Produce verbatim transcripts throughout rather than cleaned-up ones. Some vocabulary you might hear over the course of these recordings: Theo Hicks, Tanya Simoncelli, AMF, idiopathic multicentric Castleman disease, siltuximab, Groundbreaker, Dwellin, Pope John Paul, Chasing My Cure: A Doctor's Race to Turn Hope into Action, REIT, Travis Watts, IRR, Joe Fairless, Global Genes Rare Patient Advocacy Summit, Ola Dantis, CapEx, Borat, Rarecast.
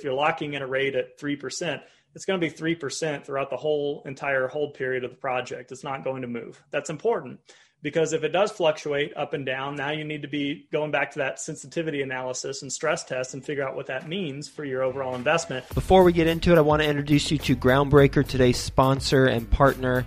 if you're locking in a rate at three percent, it's going to be three percent throughout the whole entire hold period of the project. It's not going to move. That's important because if it does fluctuate up and down, now you need to be going back to that sensitivity analysis and stress test and figure out what that means for your overall investment. Before we get into it, I want to introduce you to Groundbreaker, today's sponsor and partner.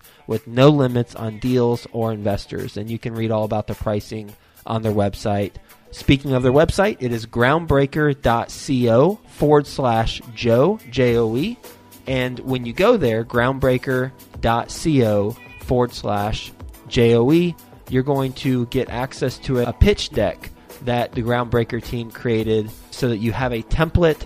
with no limits on deals or investors. And you can read all about the pricing on their website. Speaking of their website, it is groundbreaker dot co forward slash Joe, J O E. And when you go there, groundbreaker dot co forward slash J O E, you're going to get access to a pitch deck that the Groundbreaker team created so that you have a template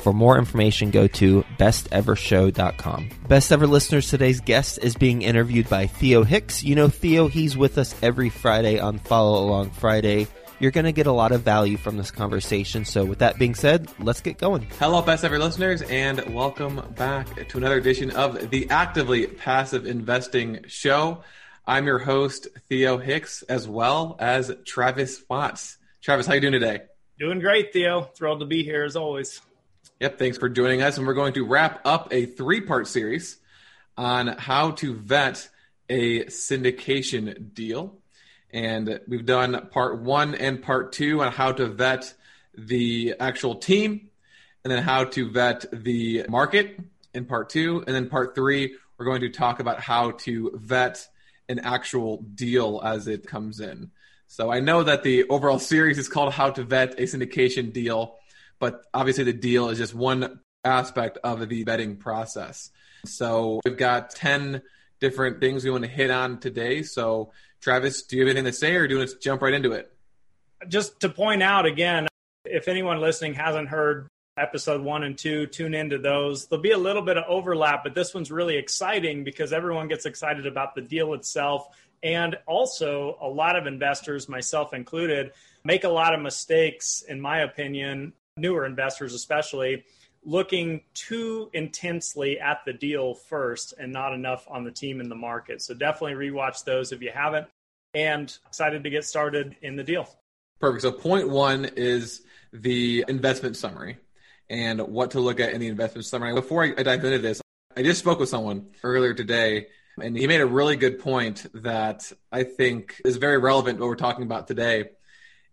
For more information, go to best ever show dot com. Best Ever listeners, today's guest is being interviewed by Theo Hicks. You know Theo, he's with us every Friday on Follow Along Friday. You're going to get a lot of value from this conversation. So with that being said, let's get going. Hello, Best Ever listeners, and welcome back to another edition of the Actively Passive Investing Show. I'm your host, Theo Hicks, as well as Travis Watts. Travis, how are you doing today? Doing great, Theo. Thrilled to be here as always. Yep, thanks for joining us, and we're going to wrap up a three-part series on how to vet a syndication deal, and we've done part one and part two on how to vet the actual team, and then how to vet the market in part two, and then part three, we're going to talk about how to vet an actual deal as it comes in. So I know that the overall series is called How to Vet a Syndication Deal, but obviously the deal is just one aspect of the vetting process. So we've got ten different things we want to hit on today. So Travis, do you have anything to say or do you want to jump right into it? Just to point out again, if anyone listening hasn't heard episode one and two, tune into those. There'll be a little bit of overlap, but this one's really exciting because everyone gets excited about the deal itself. And also a lot of investors, myself included, make a lot of mistakes, in my opinion, newer investors especially, looking too intensely at the deal first and not enough on the team and the market. So definitely rewatch those if you haven't, and excited to get started in the deal. Perfect. So point one is the investment summary and what to look at in the investment summary. Before I dive into this, I just spoke with someone earlier today, and he made a really good point that I think is very relevant to what we're talking about today.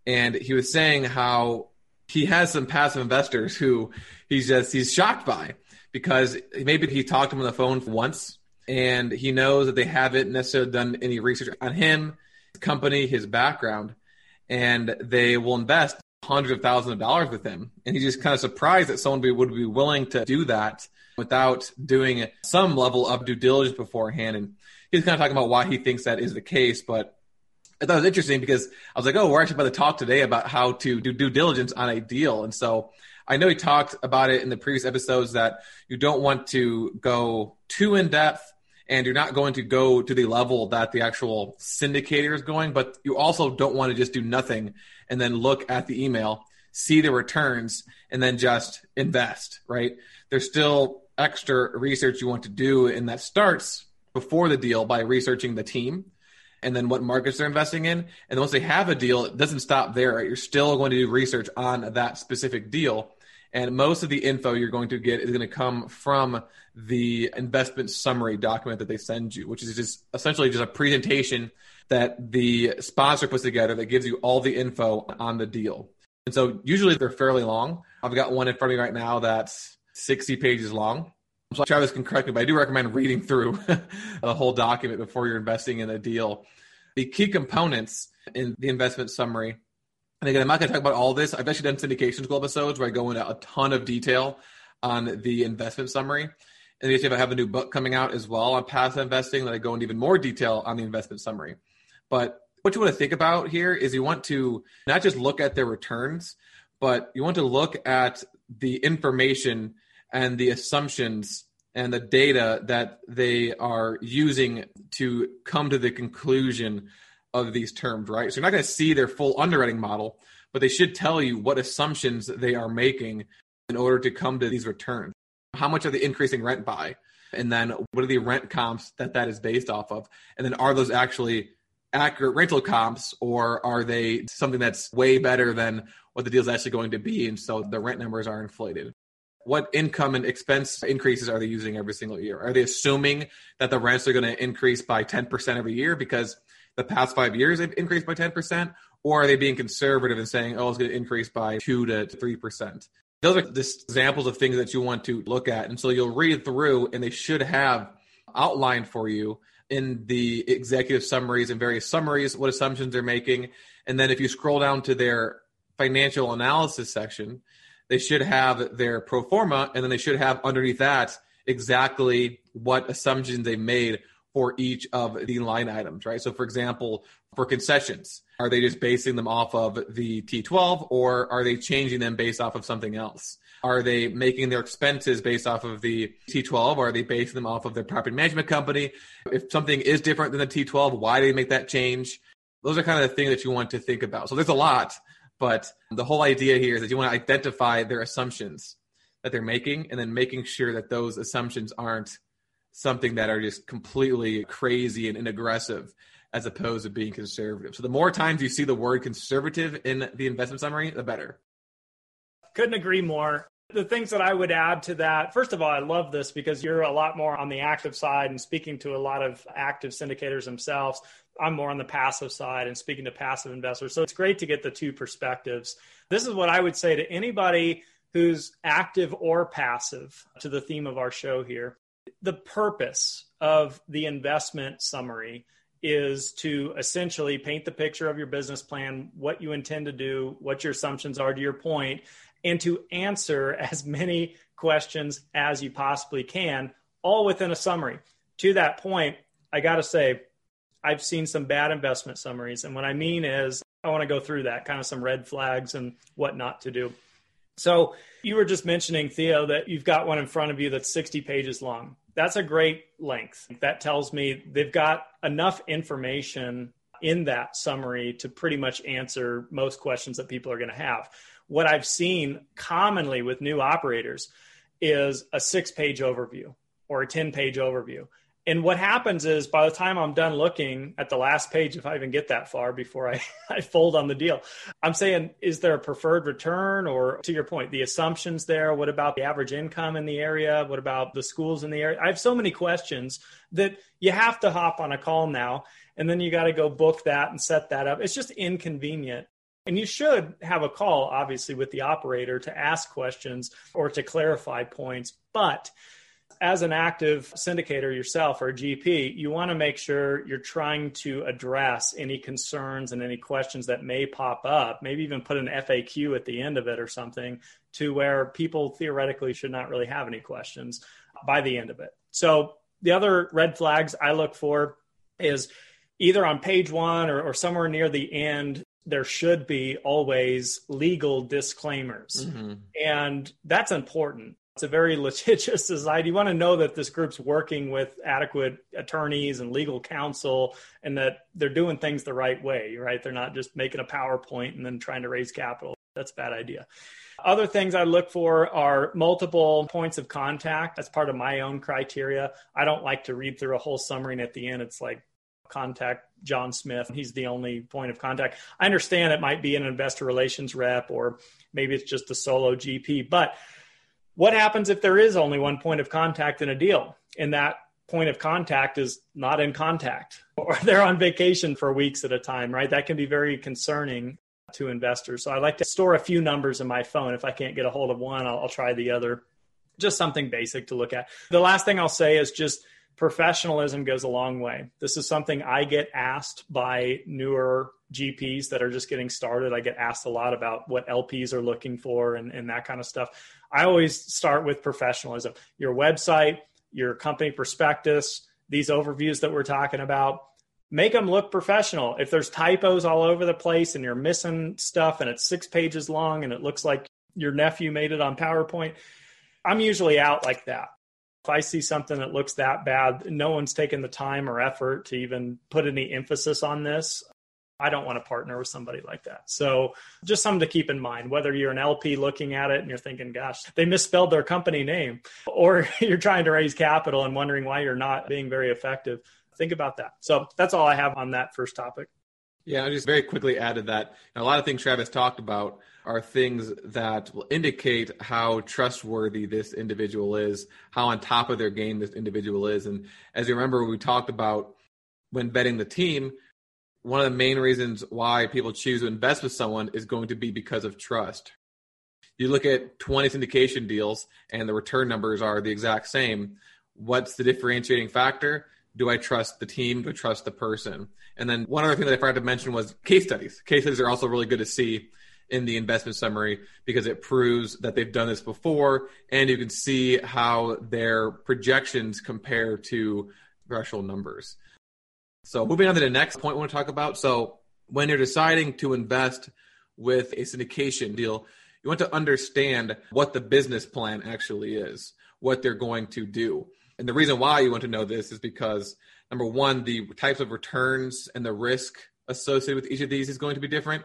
And he was saying how he has some passive investors who he's just, he's shocked by because maybe he talked to him on the phone once and he knows that they haven't necessarily done any research on him, his company, his background, and they will invest hundreds of thousands of dollars with him. And he's just kind of surprised that someone would be willing to do that without doing some level of due diligence beforehand. And he's kind of talking about why he thinks that is the case. But I thought it was interesting because I was like, oh, we're actually about to talk today about how to do due diligence on a deal. And so I know he talked about it in the previous episodes that you don't want to go too in depth and you're not going to go to the level that the actual syndicator is going, but you also don't want to just do nothing and then look at the email, see the returns, and then just invest, right? There's still extra research you want to do, and that starts before the deal by researching the team and then what markets they're investing in. And once they have a deal, it doesn't stop there, right? You're still going to do research on that specific deal. And most of the info you're going to get is going to come from the investment summary document that they send you, which is just essentially just a presentation that the sponsor puts together that gives you all the info on the deal. And so usually they're fairly long. I've got one in front of me right now that's sixty pages long. So Travis can correct me, but I do recommend reading through the whole document before you're investing in a deal. The key components in the investment summary. And again, I'm not going to talk about all this. I've actually done syndication school episodes where I go into a ton of detail on the investment summary. And actually, I have a new book coming out as well on passive investing that I go into even more detail on the investment summary. But what you want to think about here is you want to not just look at their returns, but you want to look at the information and the assumptions and the data that they are using to come to the conclusion of these terms, right? So you're not going to see their full underwriting model, but they should tell you what assumptions they are making in order to come to these returns. How much are they increasing rent by? And then what are the rent comps that that is based off of? And then are those actually accurate rental comps, or are they something that's way better than what the deal is actually going to be? And so the rent numbers are inflated. What income and expense increases are they using every single year? Are they assuming that the rents are going to increase by ten percent every year because the past five years they've increased by ten percent? Or are they being conservative and saying, oh, it's going to increase by two to three percent? Those are just examples of things that you want to look at. And so you'll read through, and they should have outlined for you in the executive summaries and various summaries what assumptions they're making. And then if you scroll down to their financial analysis section, they should have their pro forma, and then they should have underneath that exactly what assumptions they made for each of the line items, right? So for example, for concessions, are they just basing them off of the T twelve, or are they changing them based off of something else? Are they making their expenses based off of the T twelve, or are they basing them off of their property management company? If something is different than the T twelve, why do they make that change? Those are kind of the things that you want to think about. So there's a lot. But the whole idea here is that you want to identify their assumptions that they're making, and then making sure that those assumptions aren't something that are just completely crazy and aggressive as opposed to being conservative. So the more times you see the word conservative in the investment summary, the better. Couldn't agree more. The things that I would add to that, first of all, I love this because you're a lot more on the active side and speaking to a lot of active syndicators themselves. I'm more on the passive side and speaking to passive investors. So it's great to get the two perspectives. This is what I would say to anybody who's active or passive, to the theme of our show here. The purpose of the investment summary is to essentially paint the picture of your business plan, what you intend to do, what your assumptions are, to your point, and to answer as many questions as you possibly can, all within a summary. To that point, I got to say, I've seen some bad investment summaries. And what I mean is, I want to go through that, kind of some red flags and what not to do. So you were just mentioning, Theo, that you've got one in front of you that's sixty pages long. That's a great length. That tells me they've got enough information in that summary to pretty much answer most questions that people are going to have. What I've seen commonly with new operators is a six-page overview or a ten-page overview. And what happens is, by the time I'm done looking at the last page, if I even get that far before I, I fold on the deal, I'm saying, is there a preferred return? Or to your point, the assumptions there, what about the average income in the area? What about the schools in the area? I have so many questions that you have to hop on a call now, and then you got to go book that and set that up. It's just inconvenient. And you should have a call, obviously, with the operator to ask questions or to clarify points. But As an active syndicator yourself or a G P, you want to make sure you're trying to address any concerns and any questions that may pop up, maybe even put an F A Q at the end of it or something to where people theoretically should not really have any questions by the end of it. So the other red flags I look for is either on page one or, or somewhere near the end, there should be always legal disclaimers. Mm-hmm. And that's important. It's a very litigious society. You want to know that this group's working with adequate attorneys and legal counsel and that they're doing things the right way, right? They're not just making a PowerPoint and then trying to raise capital. That's a bad idea. Other things I look for are multiple points of contact. That's part of my own criteria. I don't like to read through a whole summary and at the end, it's like, contact John Smith. He's the only point of contact. I understand it might be an investor relations rep, or maybe it's just a solo G P, but what happens if there is only one point of contact in a deal and that point of contact is not in contact or they're on vacation for weeks at a time, right? That can be very concerning to investors. So I like to store a few numbers in my phone. If I can't get a hold of one, I'll, I'll try the other. Just something basic to look at. The last thing I'll say is just professionalism goes a long way. This is something I get asked by newer G Ps that are just getting started. I get asked a lot about what L Ps are looking for and, and that kind of stuff. I always start with professionalism. Your website, your company prospectus, these overviews that we're talking about, make them look professional. If there's typos all over the place and you're missing stuff and it's six pages long and it looks like your nephew made it on PowerPoint, I'm usually out like that. If I see something that looks that bad, no one's taken the time or effort to even put any emphasis on this, I don't want to partner with somebody like that. So just something to keep in mind, whether you're an L P looking at it and you're thinking, gosh, they misspelled their company name, or you're trying to raise capital and wondering why you're not being very effective. Think about that. So that's all I have on that first topic. Yeah, I just very quickly added that a lot of things Travis talked about are things that will indicate how trustworthy this individual is, how on top of their game this individual is. And as you remember, we talked about when vetting the team, one of the main reasons why people choose to invest with someone is going to be because of trust. You look at twenty syndication deals and the return numbers are the exact same. What's the differentiating factor? Do I trust the team? Do I trust the person? And then one other thing that I forgot to mention was case studies. Case studies are also really good to see in the investment summary because it proves that they've done this before and you can see how their projections compare to threshold numbers. So moving on to the next point we want to talk about. So when you're deciding to invest with a syndication deal, you want to understand what the business plan actually is, what they're going to do. And the reason why you want to know this is because, number one, the types of returns and the risk associated with each of these is going to be different,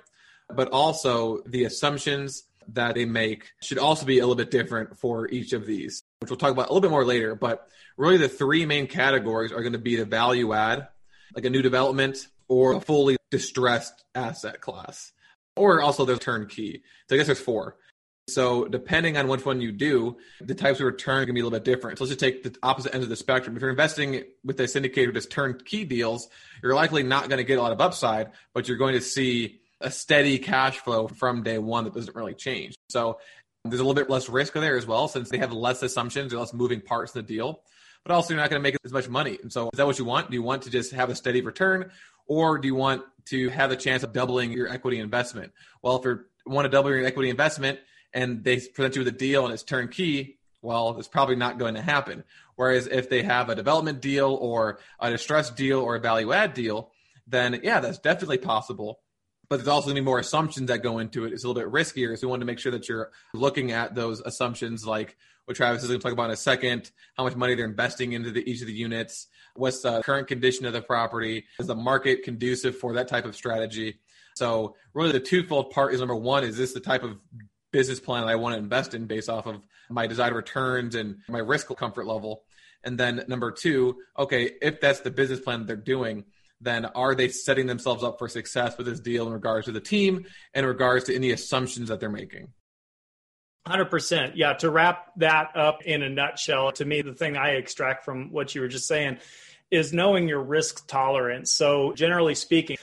but also the assumptions that they make should also be a little bit different for each of these, which we'll talk about a little bit more later. But really the three main categories are going to be the value add, like a new development, or a fully distressed asset class, or also the turnkey. So I guess there's four. So depending on which one you do, the types of return can be a little bit different. So let's just take the opposite end of the spectrum. If you're investing with a syndicator that does turnkey deals, you're likely not going to get a lot of upside, but you're going to see a steady cash flow from day one that doesn't really change. So there's a little bit less risk there as well, since they have less assumptions or less moving parts in the deal, but also you're not going to make as much money. And so is that what you want? Do you want to just have a steady return, or do you want to have a chance of doubling your equity investment? Well, if you want to double your equity investment, and they present you with a deal and it's turnkey, well, it's probably not going to happen. Whereas if they have a development deal or a distressed deal or a value add deal, then yeah, that's definitely possible. But there's also going to be more assumptions that go into it. It's a little bit riskier. So you want to make sure that you're looking at those assumptions, like what Travis is going to talk about in a second, how much money they're investing into the, each of the units, what's the current condition of the property, is the market conducive for that type of strategy. So really the twofold part is, number one, is this the type of business plan that I want to invest in based off of my desired returns and my risk comfort level? And then number two, okay, if that's the business plan that they're doing, then are they setting themselves up for success with this deal in regards to the team and in regards to any assumptions that they're making? one hundred percent. Yeah. To wrap that up in a nutshell, to me, the thing I extract from what you were just saying is knowing your risk tolerance. So generally speaking,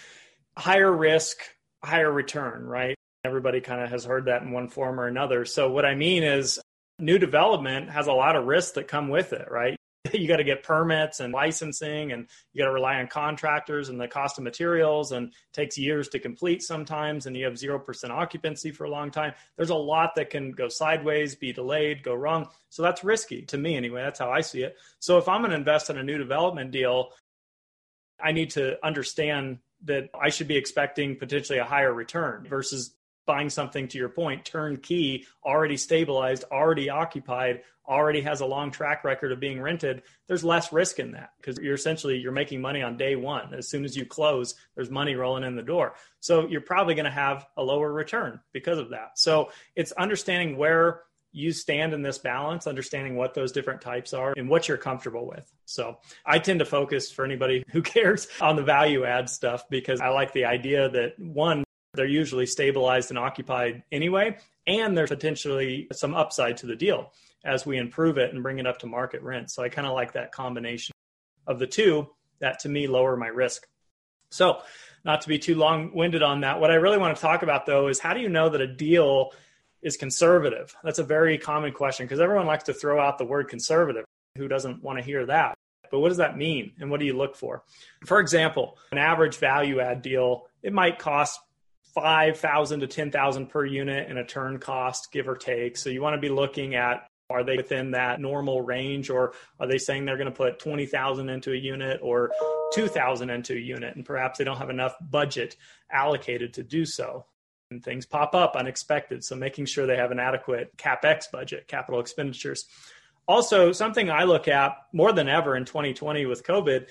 higher risk, higher return, right? Everybody kind of has heard that in one form or another. So what I mean is new development has a lot of risks that come with it, right? You got to get permits and licensing, and you got to rely on contractors and the cost of materials, and it takes years to complete sometimes. And you have zero percent occupancy for a long time. There's a lot that can go sideways, be delayed, go wrong. So that's risky to me anyway. That's how I see it. So if I'm going to invest in a new development deal, I need to understand that I should be expecting potentially a higher return versus buying something, to your point, turnkey, already stabilized, already occupied, already has a long track record of being rented. There's less risk in that because you're essentially, you're making money on day one. As soon as you close, there's money rolling in the door. So you're probably going to have a lower return because of that. So it's understanding where you stand in this balance, understanding what those different types are and what you're comfortable with. So I tend to focus, for anybody who cares, on the value add stuff because I like the idea that, one, they're usually stabilized and occupied anyway, and there's potentially some upside to the deal as we improve it and bring it up to market rent. So I kind of like that combination of the two that, to me, lower my risk. So not to be too long-winded on that, what I really want to talk about, though, is how do you know that a deal is conservative? That's a very common question because everyone likes to throw out the word conservative. Who doesn't want to hear that? But what does that mean, and what do you look for? For example, an average value-add deal, it might cost five thousand to ten thousand per unit and a turn cost, give or take. So you want to be looking at, are they within that normal range, or are they saying they're going to put twenty thousand into a unit or two thousand into a unit, and perhaps they don't have enough budget allocated to do so, and things pop up unexpected. So making sure they have an adequate CapEx budget, capital expenditures. Also, something I look at more than ever in twenty twenty with COVID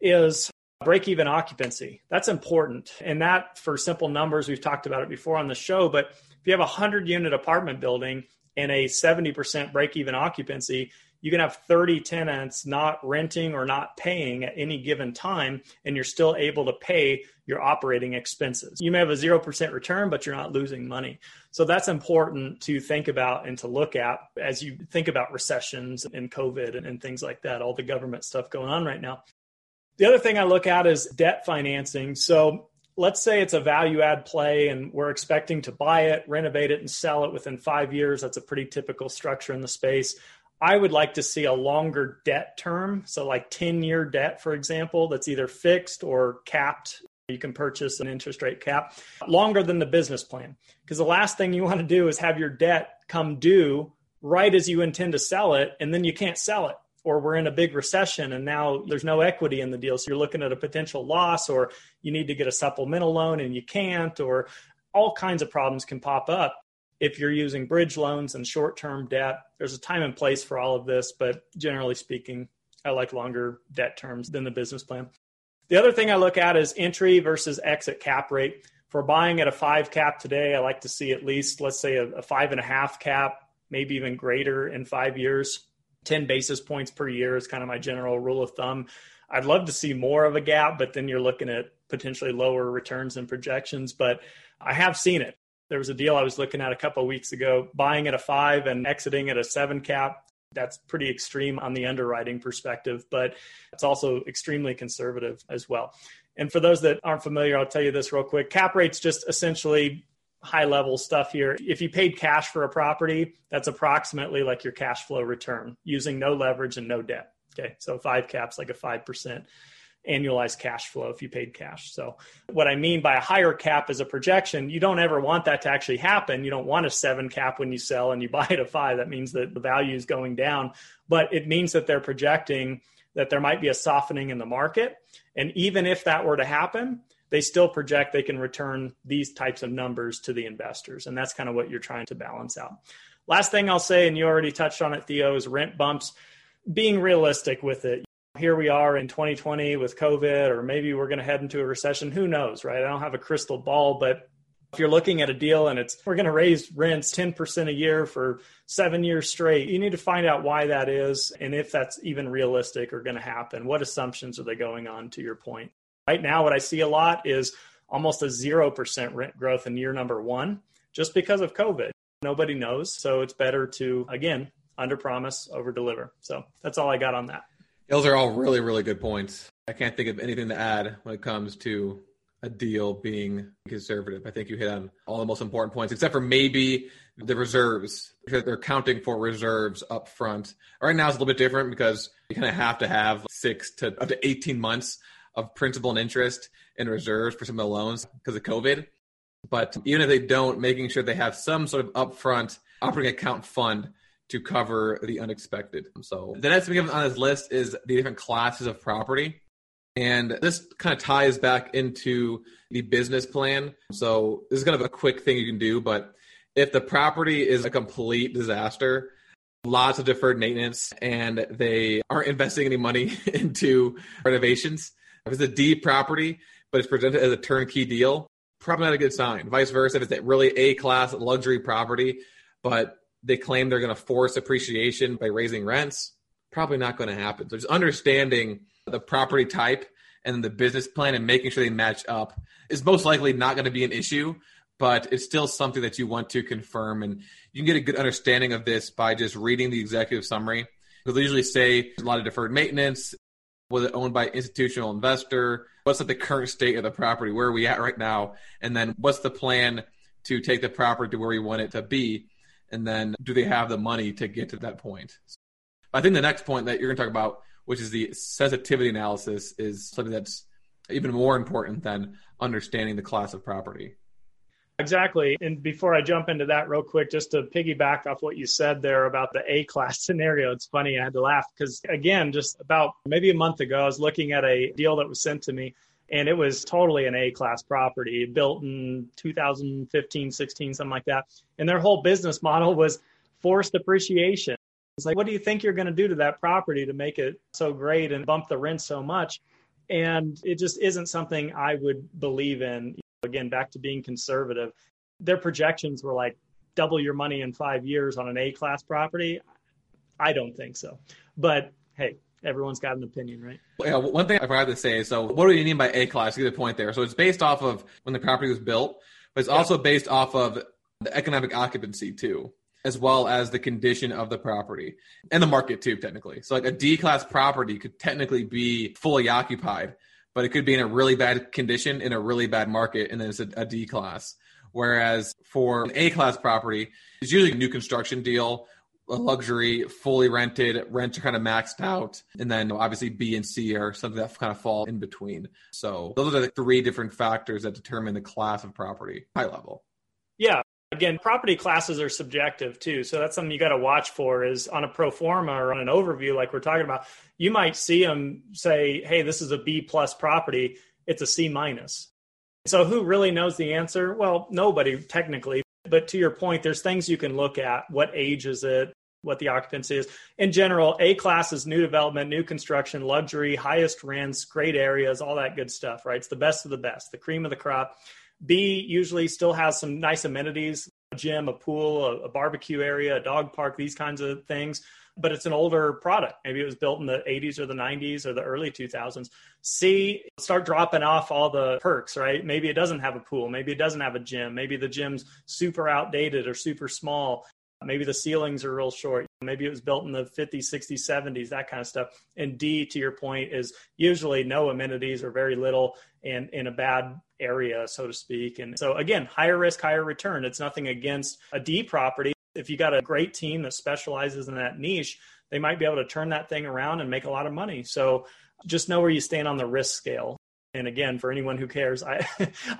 is break-even occupancy. That's important. And that, for simple numbers, we've talked about it before on the show, but if you have a one hundred unit apartment building and a seventy percent break-even occupancy, you can have thirty tenants not renting or not paying at any given time, and you're still able to pay your operating expenses. You may have a zero percent return, but you're not losing money. So that's important to think about and to look at as you think about recessions and COVID and, and things like that, all the government stuff going on right now. The other thing I look at is debt financing. So let's say it's a value add play and we're expecting to buy it, renovate it, and sell it within five years. That's a pretty typical structure in the space. I would like to see a longer debt term. So like ten year debt, for example, that's either fixed or capped. You can purchase an interest rate cap longer than the business plan. Because the last thing you want to do is have your debt come due right as you intend to sell it, and then you can't sell it. Or we're in a big recession and now there's no equity in the deal. So you're looking at a potential loss, or you need to get a supplemental loan and you can't, or all kinds of problems can pop up if you're using bridge loans and short-term debt. There's a time and place for all of this, but generally speaking, I like longer debt terms than the business plan. The other thing I look at is entry versus exit cap rate. If we're buying at a five cap today, I like to see at least, let's say, a, a five and a half cap, maybe even greater in five years. ten basis points per year is kind of my general rule of thumb. I'd love to see more of a gap, but then you're looking at potentially lower returns and projections. But I have seen it. There was a deal I was looking at a couple of weeks ago, buying at a five and exiting at a seven cap. That's pretty extreme on the underwriting perspective, but it's also extremely conservative as well. And for those that aren't familiar, I'll tell you this real quick. Cap rate's just essentially high level stuff here. If you paid cash for a property, that's approximately like your cash flow return using no leverage and no debt. Okay. So five caps, like a five percent annualized cash flow if you paid cash. So what I mean by a higher cap is a projection. You don't ever want that to actually happen. You don't want a seven cap when you sell and you buy it at a five. That means that the value is going down, but it means that they're projecting that there might be a softening in the market. And even if that were to happen, they still project they can return these types of numbers to the investors. And that's kind of what you're trying to balance out. Last thing I'll say, and you already touched on it, Theo, is rent bumps, being realistic with it. Here we are in twenty twenty with COVID, or maybe we're going to head into a recession. Who knows, right? I don't have a crystal ball, but if you're looking at a deal and it's, we're going to raise rents ten percent a year for seven years straight, you need to find out why that is. And if that's even realistic or going to happen, what assumptions are they going on, to your point? Right now, what I see a lot is almost a zero percent rent growth in year number one, just because of COVID. Nobody knows. So it's better to, again, under promise, over deliver. So that's all I got on that. Those are all really, really good points. I can't think of anything to add when it comes to a deal being conservative. I think you hit on all the most important points, except for maybe the reserves, because they're counting for reserves up front. Right now it's a little bit different because you kind of have to have six to up to eighteen months of principal and interest in reserves for some of the loans because of COVID. But even if they don't, making sure they have some sort of upfront operating account fund to cover the unexpected. So the next thing on this list is the different classes of property. And this kind of ties back into the business plan. So this is kind of a quick thing you can do, but if the property is a complete disaster, lots of deferred maintenance, and they aren't investing any money into renovations, if it's a D property, but it's presented as a turnkey deal, probably not a good sign. Vice versa, if it's a really A-class luxury property, but they claim they're going to force appreciation by raising rents, probably not going to happen. So just understanding the property type and the business plan and making sure they match up is most likely not going to be an issue, but it's still something that you want to confirm. And you can get a good understanding of this by just reading the executive summary. Because they usually say a lot of deferred maintenance. Was it owned by institutional investor? What's the current state of the property? Where are we at right now? And then what's the plan to take the property to where we want it to be? And then do they have the money to get to that point? So I think the next point that you're going to talk about, which is the sensitivity analysis, is something that's even more important than understanding the class of property. Exactly. And before I jump into that real quick, just to piggyback off what you said there about the A-class scenario, it's funny, I had to laugh because, again, just about maybe a month ago, I was looking at a deal that was sent to me, and it was totally an A-class property built in two thousand fifteen, sixteen, something like that. And their whole business model was forced appreciation. It's like, what do you think you're going to do to that property to make it so great and bump the rent so much? And it just isn't something I would believe in. Again, back to being conservative. Their projections were like double your money in five years on an A-class property. I don't think so. But hey, everyone's got an opinion, right? Yeah, one thing I forgot to say, so what do you mean by A-class? You get the point there. So it's based off of when the property was built, but it's yeah. also based off of the economic occupancy too, as well as the condition of the property and the market too, technically. So like a D-class property could technically be fully occupied, but it could be in a really bad condition in a really bad market, and then it's a, a D class. Whereas for an A class property, it's usually a new construction deal, a luxury, fully rented, rents are kind of maxed out, and then obviously B and C are something that kind of fall in between. So those are the three different factors that determine the class of property, high level. Yeah. Again, property classes are subjective too. So that's something you got to watch for is on a pro forma or on an overview like we're talking about, you might see them say, hey, this is a B plus property. It's a C minus. So who really knows the answer? Well, nobody technically. But to your point, there's things you can look at. What age is it? What the occupancy is. In general, A class is new development, new construction, luxury, highest rents, great areas, all that good stuff, right? It's the best of the best, the cream of the crop. B usually still has some nice amenities, a gym, a pool, a, a barbecue area, a dog park, these kinds of things. But it's an older product. Maybe it was built in the eighties or the nineties or the early two thousands. C, start dropping off all the perks, right? Maybe it doesn't have a pool. Maybe it doesn't have a gym. Maybe the gym's super outdated or super small. Maybe the ceilings are real short. Maybe it was built in the fifties, sixties, seventies, that kind of stuff. And D, to your point, is usually no amenities or very little and in a bad area, so to speak. And so again, higher risk, higher return. It's nothing against a D property. If you got a great team that specializes in that niche, they might be able to turn that thing around and make a lot of money. So just know where you stand on the risk scale. And again, for anyone who cares, I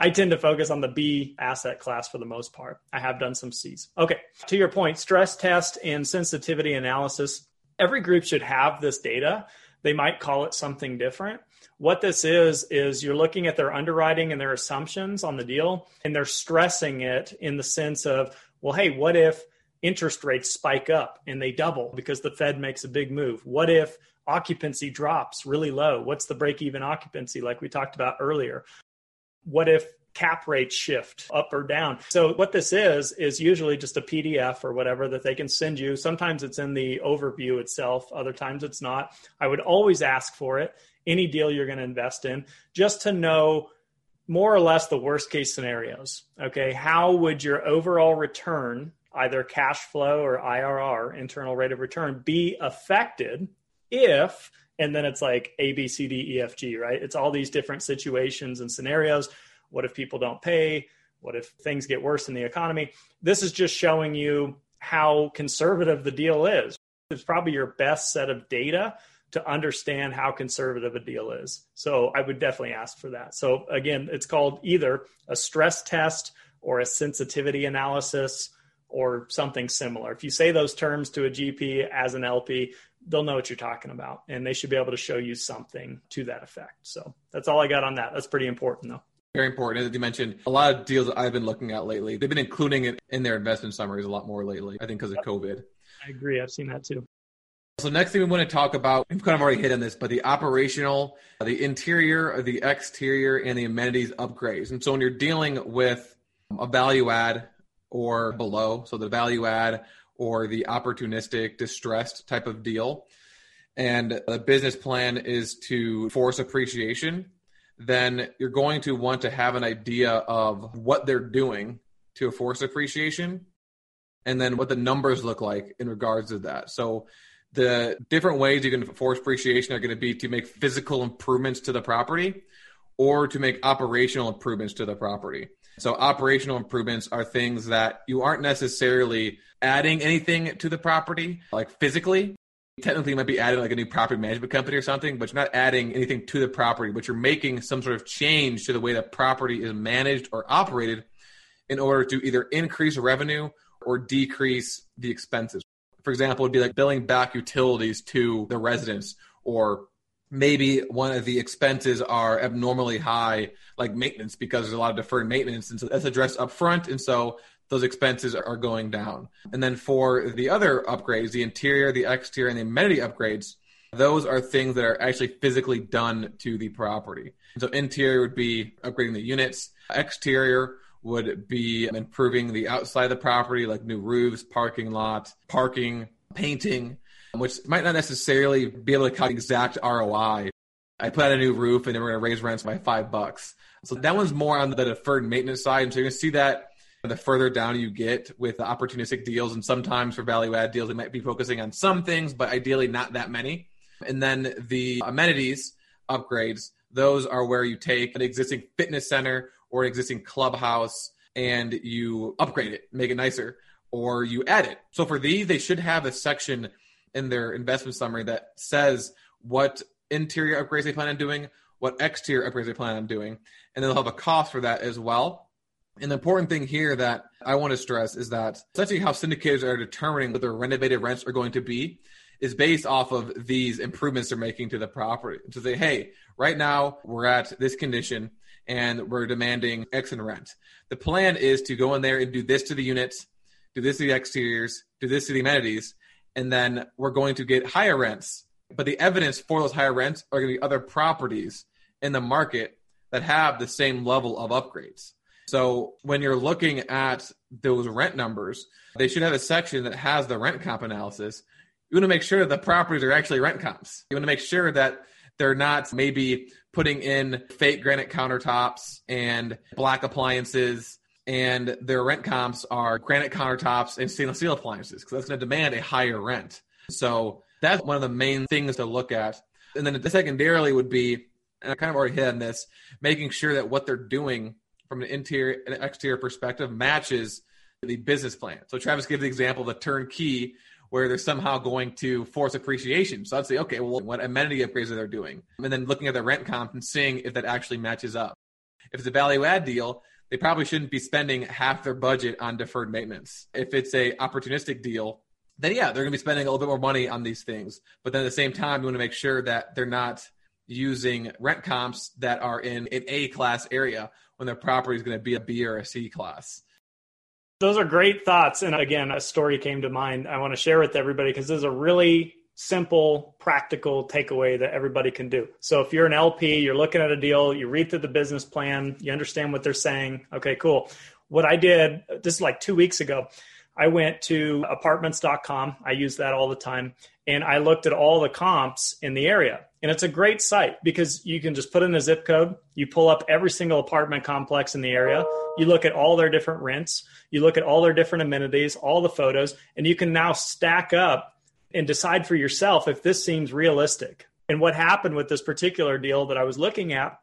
I tend to focus on the B asset class for the most part. I have done some C's. Okay, to your point, stress test and sensitivity analysis. Every group should have this data. They might call it something different. What this is, is you're looking at their underwriting and their assumptions on the deal, and they're stressing it in the sense of, well, hey, what if interest rates spike up and they double because the Fed makes a big move? What if occupancy drops really low? What's the break-even occupancy like we talked about earlier? What if cap rates shift up or down? So what this is, is usually just a P D F or whatever that they can send you. Sometimes it's in the overview itself. Other times it's not. I would always ask for it, any deal you're going to invest in, just to know more or less the worst case scenarios. Okay, how would your overall return, either cash flow or I R R, internal rate of return, be affected if, and then it's like A, B, C, D, E, F, G, right? It's all these different situations and scenarios. What if people don't pay? What if things get worse in the economy? This is just showing you how conservative the deal is. It's probably your best set of data to understand how conservative a deal is. So I would definitely ask for that. So again, it's called either a stress test or a sensitivity analysis or something similar. If you say those terms to a G P as an L P, they'll know what you're talking about, and they should be able to show you something to that effect. So that's all I got on that. That's pretty important though. Very important. As you mentioned, a lot of deals that I've been looking at lately, they've been including it in their investment summaries a lot more lately, I think because of COVID. I agree. I've seen that too. So next thing we want to talk about, we've kind of already hit on this, but the operational, the interior, the exterior, and the amenities upgrades. And so when you're dealing with a value add or below, so the value add or the opportunistic, distressed type of deal, and the business plan is to force appreciation, then you're going to want to have an idea of what they're doing to force appreciation and then what the numbers look like in regards to that. So the different ways you can force appreciation are going to be to make physical improvements to the property or to make operational improvements to the property. So operational improvements are things that you aren't necessarily adding anything to the property, like physically. Technically, you might be adding like a new property management company or something, but you're not adding anything to the property, but you're making some sort of change to the way that property is managed or operated in order to either increase revenue or decrease the expenses. For example, it'd be like billing back utilities to the residents, or maybe one of the expenses are abnormally high, like maintenance, because there's a lot of deferred maintenance. And so that's addressed up front. And so those expenses are going down. And then for the other upgrades, the interior, the exterior, and the amenity upgrades, those are things that are actually physically done to the property. So interior would be upgrading the units. Exterior would be improving the outside of the property, like new roofs, parking lot, parking, painting, which might not necessarily be able to count exact R O I. I put out a new roof and then we're going to raise rents by five bucks. So that one's more on the deferred maintenance side. And so you're going to see that the further down you get with the opportunistic deals, and sometimes for value add deals, they might be focusing on some things, but ideally not that many. And then the amenities upgrades, those are where you take an existing fitness center or an existing clubhouse and you upgrade it, make it nicer, or you add it. So for these, they should have a section in their investment summary that says what interior upgrades they plan on doing, what exterior upgrades they plan on doing, and they'll have a cost for that as well. An important thing here that I want to stress is that essentially how syndicators are determining what their renovated rents are going to be is based off of these improvements they're making to the property. To say, hey, right now we're at this condition and we're demanding X in rent. The plan is to go in there and do this to the units, do this to the exteriors, do this to the amenities, and then we're going to get higher rents. But the evidence for those higher rents are going to be other properties in the market that have the same level of upgrades. So when you're looking at those rent numbers, they should have a section that has the rent comp analysis. You want to make sure that the properties are actually rent comps. You want to make sure that they're not maybe putting in fake granite countertops and black appliances, and their rent comps are granite countertops and stainless steel appliances, because that's going to demand a higher rent. So that's one of the main things to look at. And then secondarily would be, and I kind of already hit on this, making sure that what they're doing from an interior and exterior perspective matches the business plan. So Travis gave the example of the turnkey where they're somehow going to force appreciation. So I'd say, okay, well, what amenity upgrades are they doing? And then looking at the rent comp and seeing if that actually matches up. If it's a value add deal, they probably shouldn't be spending half their budget on deferred maintenance. If it's a opportunistic deal, then yeah, they're going to be spending a little bit more money on these things. But then at the same time, you want to make sure that they're not using rent comps that are in an A class area when their property is going to be a B or a C class. Those are great thoughts. And again, a story came to mind I want to share with everybody, because this is a really simple, practical takeaway that everybody can do. So if you're an L P, you're looking at a deal, you read through the business plan, you understand what they're saying. Okay, cool. What I did, this is like two weeks ago, I went to apartments dot com. I use that all the time. And I looked at all the comps in the area. And it's a great site because you can just put in a zip code. You pull up every single apartment complex in the area. You look at all their different rents. You look at all their different amenities, all the photos. And you can now stack up and decide for yourself if this seems realistic. And what happened with this particular deal that I was looking at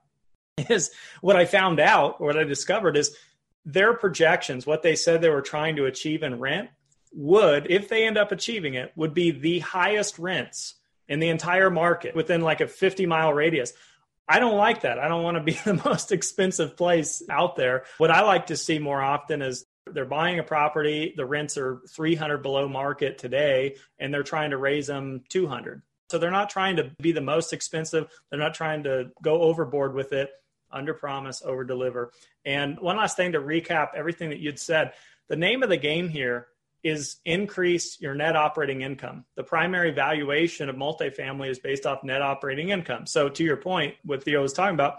is what I found out, what I discovered is their projections, what they said they were trying to achieve in rent would, if they end up achieving it, would be the highest rents in the entire market within like a fifty mile radius. I don't like that. I don't want to be the most expensive place out there. What I like to see more often is they're buying a property, the rents are three hundred below market today, and they're trying to raise them two hundred. So they're not trying to be the most expensive. They're not trying to go overboard with it, under promise, over deliver. And one last thing to recap everything that you'd said, the name of the game here is increase your net operating income. The primary valuation of multifamily is based off net operating income. So to your point, what Theo was talking about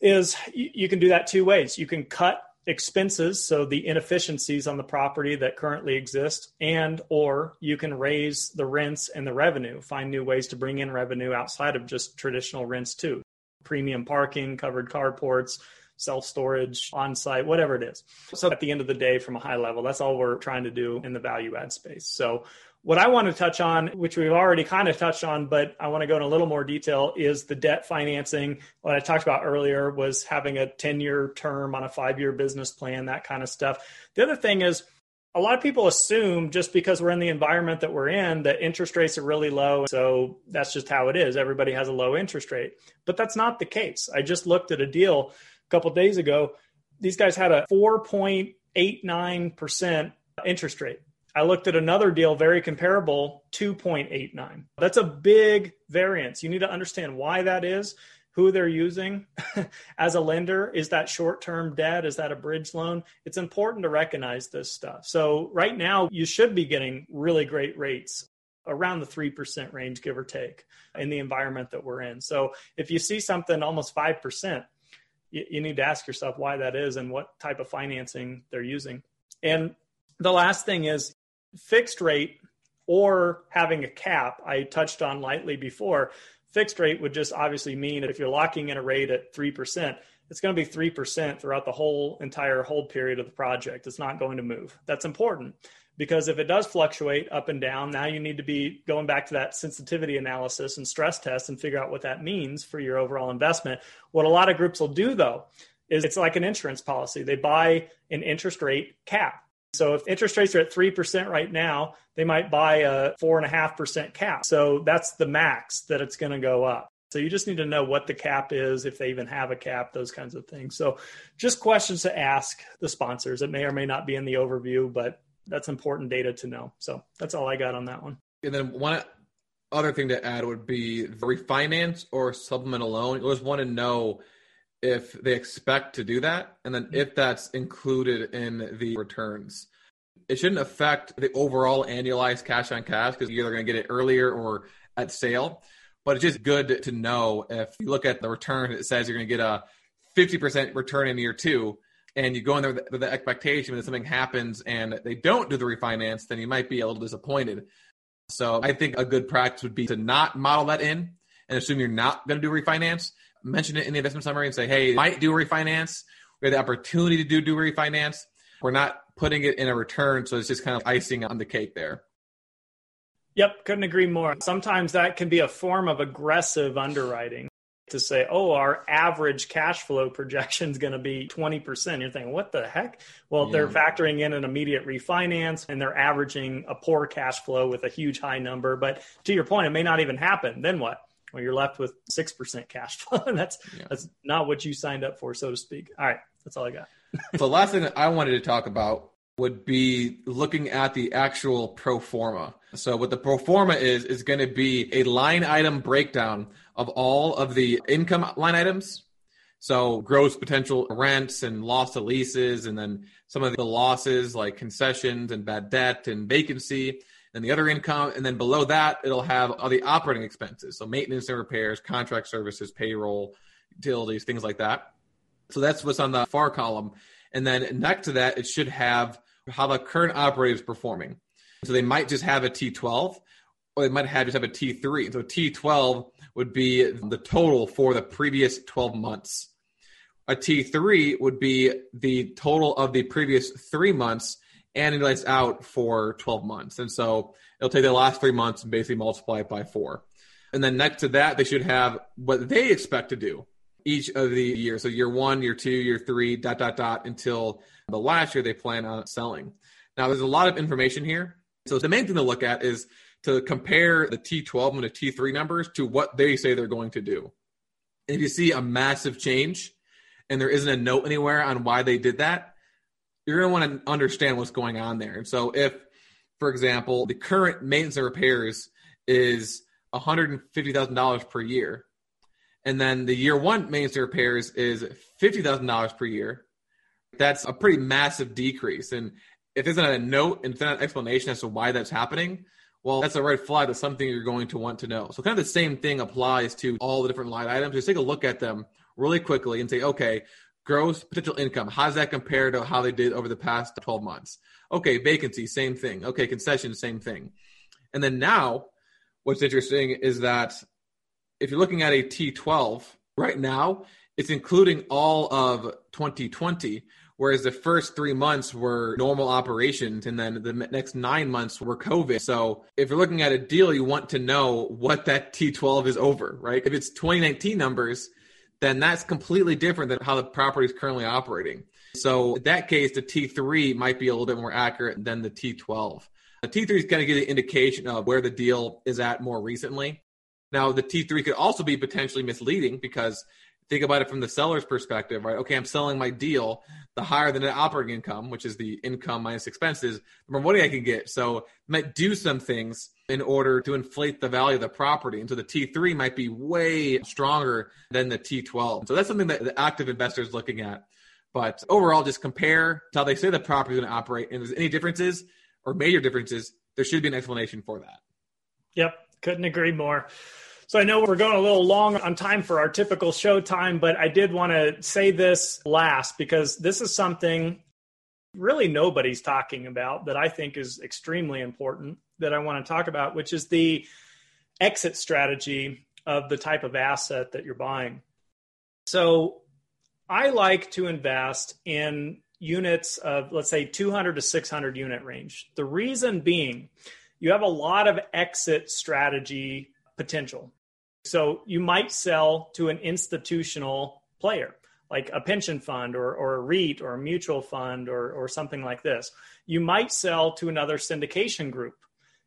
is you can do that two ways. You can cut expenses, so the inefficiencies on the property that currently exist, and or you can raise the rents and the revenue, find new ways to bring in revenue outside of just traditional rents too. Premium parking, covered carports, self-storage, on-site, whatever it is. So at the end of the day, from a high level, that's all we're trying to do in the value add space. So what I want to touch on, which we've already kind of touched on, but I want to go in a little more detail, is the debt financing. What I talked about earlier was having a ten-year term on a five-year business plan, that kind of stuff. The other thing is a lot of people assume just because we're in the environment that we're in, that interest rates are really low. So that's just how it is. Everybody has a low interest rate, but that's not the case. I just looked at a deal a couple of days ago. These guys had a four point eight nine percent interest rate. I looked at another deal, very comparable, two point eight nine. That's a big variance. You need to understand why that is, who they're using as a lender. Is that short-term debt? Is that a bridge loan? It's important to recognize this stuff. So right now, you should be getting really great rates around the three percent range, give or take, in the environment that we're in. So if you see something almost five percent, you, you need to ask yourself why that is and what type of financing they're using. And the last thing is fixed rate or having a cap. I touched on lightly before. Fixed rate would just obviously mean if you're locking in a rate at three percent, it's going to be three percent throughout the whole entire hold period of the project. It's not going to move. That's important because if it does fluctuate up and down, now you need to be going back to that sensitivity analysis and stress test and figure out what that means for your overall investment. What a lot of groups will do though, is it's like an insurance policy. They buy an interest rate cap. So if interest rates are at three percent right now, they might buy a four point five percent cap. So that's the max that it's going to go up. So you just need to know what the cap is, if they even have a cap, those kinds of things. So just questions to ask the sponsors. It may or may not be in the overview, but that's important data to know. So that's all I got on that one. And then one other thing to add would be refinance or supplemental loan. You always want to know if they expect to do that, and then if that's included in the returns. It shouldn't affect the overall annualized cash on cash because you're either going to get it earlier or at sale, but it's just good to know if you look at the return, it says you're going to get a fifty percent return in year two, and you go in there with the expectation that something happens and they don't do the refinance, then you might be a little disappointed. So I think a good practice would be to not model that in and assume you're not going to do refinance. Mention it in the investment summary and say, hey, might do a refinance. We have the opportunity to do, do a refinance. We're not putting it in a return. So it's just kind of icing on the cake there. Yep. Couldn't agree more. Sometimes that can be a form of aggressive underwriting to say, oh, our average cash flow projection is going to be twenty percent. You're thinking, what the heck? Well, yeah. They're factoring in an immediate refinance and they're averaging a poor cash flow with a huge high number. But to your point, it may not even happen. Then what? Well, you're left with six percent cash flow. And that's yeah. that's not what you signed up for, so to speak. All right. That's all I got. The last thing that I wanted to talk about would be looking at the actual pro forma. So what the pro forma is, is going to be a line item breakdown of all of the income line items. So gross potential rents and loss to leases, and then some of the losses like concessions and bad debt and vacancy, and the other income, and then below that, it'll have all the operating expenses. So maintenance and repairs, contract services, payroll, utilities, things like that. So that's what's on the far column. And then next to that, it should have how the current operator is performing. So they might just have a T twelve, or they might have just have a T three. So T twelve would be the total for the previous twelve months. A T three would be the total of the previous three months annualized out for twelve months. And so it'll take the last three months and basically multiply it by four. And then next to that, they should have what they expect to do. each of the years. So year one, year two, year three, dot, dot, dot, until the last year they plan on selling. Now, there's a lot of information here. So the main thing to look at is to compare the T twelve and the T three numbers to what they say they're going to do. And if you see a massive change and there isn't a note anywhere on why they did that, you're going to want to understand what's going on there. And so if, for example, the current maintenance and repairs is one hundred fifty thousand dollars per year, and then the year one maintenance and repairs is fifty thousand dollars per year, that's a pretty massive decrease. And if there's not a note and not an explanation as to why that's happening, well, that's a red flag. That's something you're going to want to know. So kind of the same thing applies to all the different line items. Just take a look at them really quickly and say, okay, gross potential income, how does that compare to how they did over the past twelve months? Okay, vacancy, same thing. Okay, concession, same thing. And then now what's interesting is that if you're looking at a T twelve right now, it's including all of twenty twenty, whereas the first three months were normal operations, and then the next nine months were COVID. So if you're looking at a deal, you want to know what that T twelve is over, right? If it's twenty nineteen numbers, then that's completely different than how the property is currently operating. So in that case, the T three might be a little bit more accurate than the T twelve. The T three is going to give you an indication of where the deal is at more recently. Now, the T three could also be potentially misleading because think about it from the seller's perspective, right? Okay, I'm selling my deal. The higher the net operating income, which is the income minus expenses, the more money I can get. So I might do some things in order to inflate the value of the property. And so the T three might be way stronger than the T twelve. So that's something that the active investor is looking at. But overall, just compare to how they say the property is going to operate. And if there's any differences or major differences, there should be an explanation for that. Yep, couldn't agree more. So I know we're going a little long on time for our typical show time, but I did want to say this last because this is something really nobody's talking about that I think is extremely important that I want to talk about, which is the exit strategy of the type of asset that you're buying. So I like to invest in units of, let's say, two hundred to six hundred unit range. The reason being, you have a lot of exit strategy potential. So you might sell to an institutional player, like a pension fund or, or a REIT or a mutual fund or, or something like this. You might sell to another syndication group.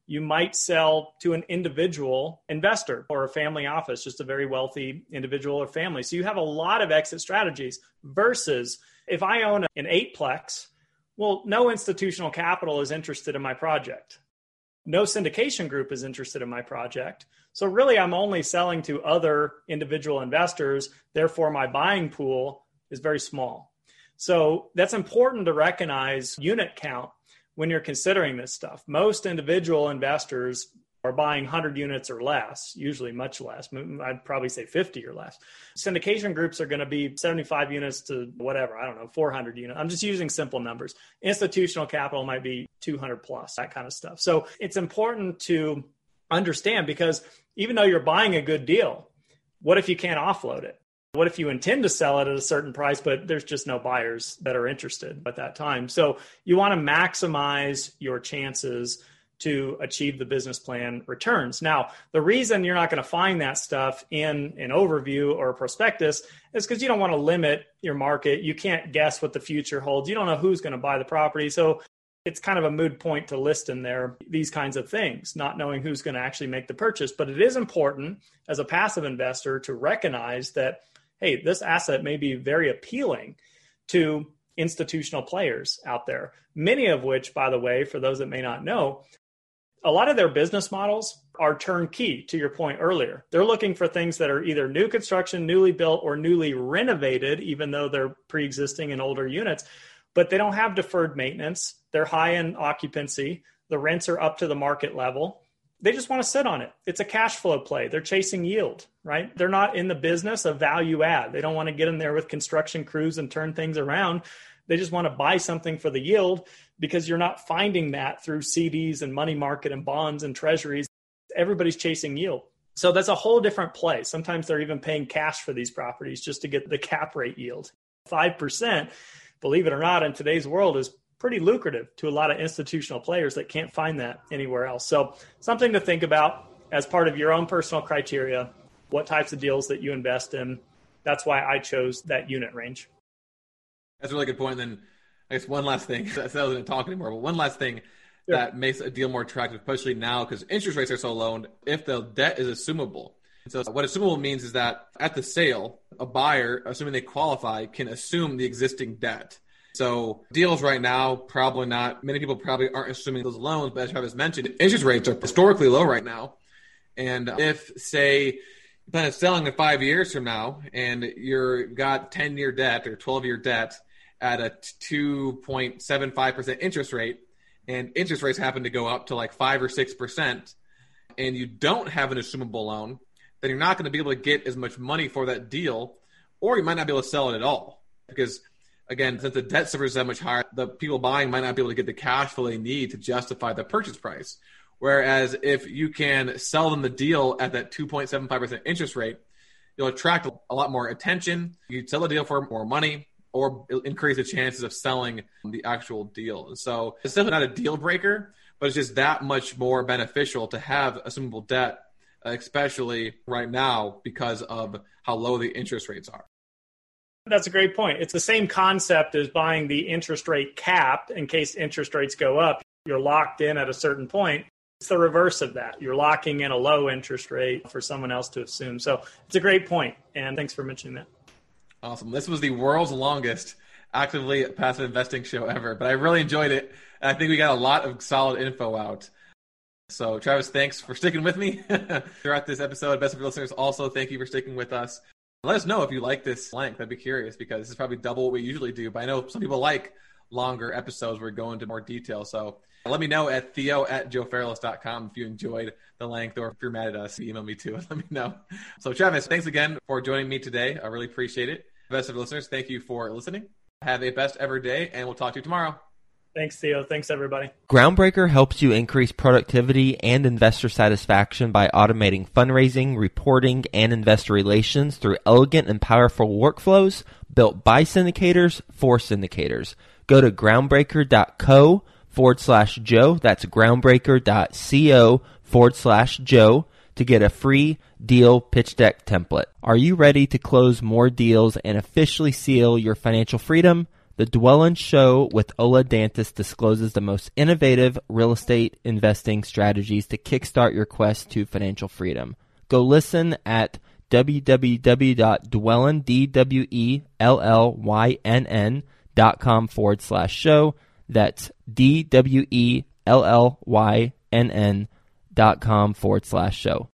You might sell to an individual investor or a family office, just a very wealthy individual or family. So you have a lot of exit strategies versus if I own an eightplex, well, no institutional capital is interested in my project. No syndication group is interested in my project. So really, I'm only selling to other individual investors. Therefore, my buying pool is very small. So that's important to recognize unit count when you're considering this stuff. Most individual investors are buying one hundred units or less, usually much less. I'd probably say fifty or less. Syndication groups are going to be seventy-five units to whatever, I don't know, four hundred units. I'm just using simple numbers. Institutional capital might be two hundred plus, that kind of stuff. So it's important to understand because even though you're buying a good deal, what if you can't offload it? What if you intend to sell it at a certain price, but there's just no buyers that are interested at that time? So you want to maximize your chances to achieve the business plan returns. Now, the reason you're not going to find that stuff in an overview or a prospectus is because you don't want to limit your market. You can't guess what the future holds. You don't know who's going to buy the property. So it's kind of a moot point to list in there these kinds of things, not knowing who's going to actually make the purchase. But it is important as a passive investor to recognize that, hey, this asset may be very appealing to institutional players out there, many of which, by the way, for those that may not know, a lot of their business models are turnkey, to your point earlier. They're looking for things that are either new construction, newly built, or newly renovated, even though they're pre-existing and older units, but they don't have deferred maintenance. They're high in occupancy. The rents are up to the market level. They just want to sit on it. It's a cash flow play. They're chasing yield, right? They're not in the business of value add. They don't want to get in there with construction crews and turn things around. They just want to buy something for the yield because you're not finding that through C Ds and money market and bonds and treasuries. Everybody's chasing yield. So that's a whole different play. Sometimes they're even paying cash for these properties just to get the cap rate yield. five percent, believe it or not, in today's world is pretty lucrative to a lot of institutional players that can't find that anywhere else. So something to think about as part of your own personal criteria, what types of deals that you invest in that's why I chose that unit range. That's a really good point. Then I guess one last thing, I said I wasn't talking anymore, but one last thing sure. that makes a deal more attractive, especially now because interest rates are so low, and if the debt is assumable. So what assumable means is that at the sale, a buyer, assuming they qualify, can assume the existing debt. So deals right now, probably not. Many people probably aren't assuming those loans, but as Travis mentioned, interest rates are historically low right now. And if, say, you plan on selling in five years from now, and you've got ten-year debt or twelve-year debt at a two point seven five percent interest rate, and interest rates happen to go up to like five or six percent, and you don't have an assumable loan, then you're not going to be able to get as much money for that deal, or you might not be able to sell it at all. Because, again, since the debt service is that much higher, the people buying might not be able to get the cash flow they need to justify the purchase price. Whereas if you can sell them the deal at that two point seven five percent interest rate, you'll attract a lot more attention. You sell the deal for more money, or it'll increase the chances of selling the actual deal. And so it's definitely not a deal breaker, but it's just that much more beneficial to have assumable debt, especially right now because of how low the interest rates are. That's a great point. It's the same concept as buying the interest rate cap in case interest rates go up. You're locked in at a certain point. It's the reverse of that. You're locking in a low interest rate for someone else to assume. So it's a great point, and thanks for mentioning that. Awesome. This was the world's longest actively passive investing show ever, but I really enjoyed it. I think we got a lot of solid info out. So, Travis, thanks for sticking with me throughout this episode. Best of your listeners, also, thank you for sticking with us. Let us know if you like this length. I'd be curious because this is probably double what we usually do. But I know some people like longer episodes where we go into more detail. So let me know at theo at joe fairless dot com if you enjoyed the length, or if you're mad at us, email me too and let me know. So, Travis, thanks again for joining me today. I really appreciate it. Best of your listeners, thank you for listening. Have a best ever day, and we'll talk to you tomorrow. Thanks, Theo. Thanks, everybody. Groundbreaker helps you increase productivity and investor satisfaction by automating fundraising, reporting, and investor relations through elegant and powerful workflows built by syndicators for syndicators. Go to groundbreaker.co forward slash Joe. That's groundbreaker.co forward slash Joe to get a free deal pitch deck template. Are you ready to close more deals and officially seal your financial freedom? The Dwellin Show with Ola Dantis discloses the most innovative real estate investing strategies to kickstart your quest to financial freedom. Go listen at www.dwellin.com forward slash show. That's D-W-E-L-L-Y-N-N dot com forward slash show.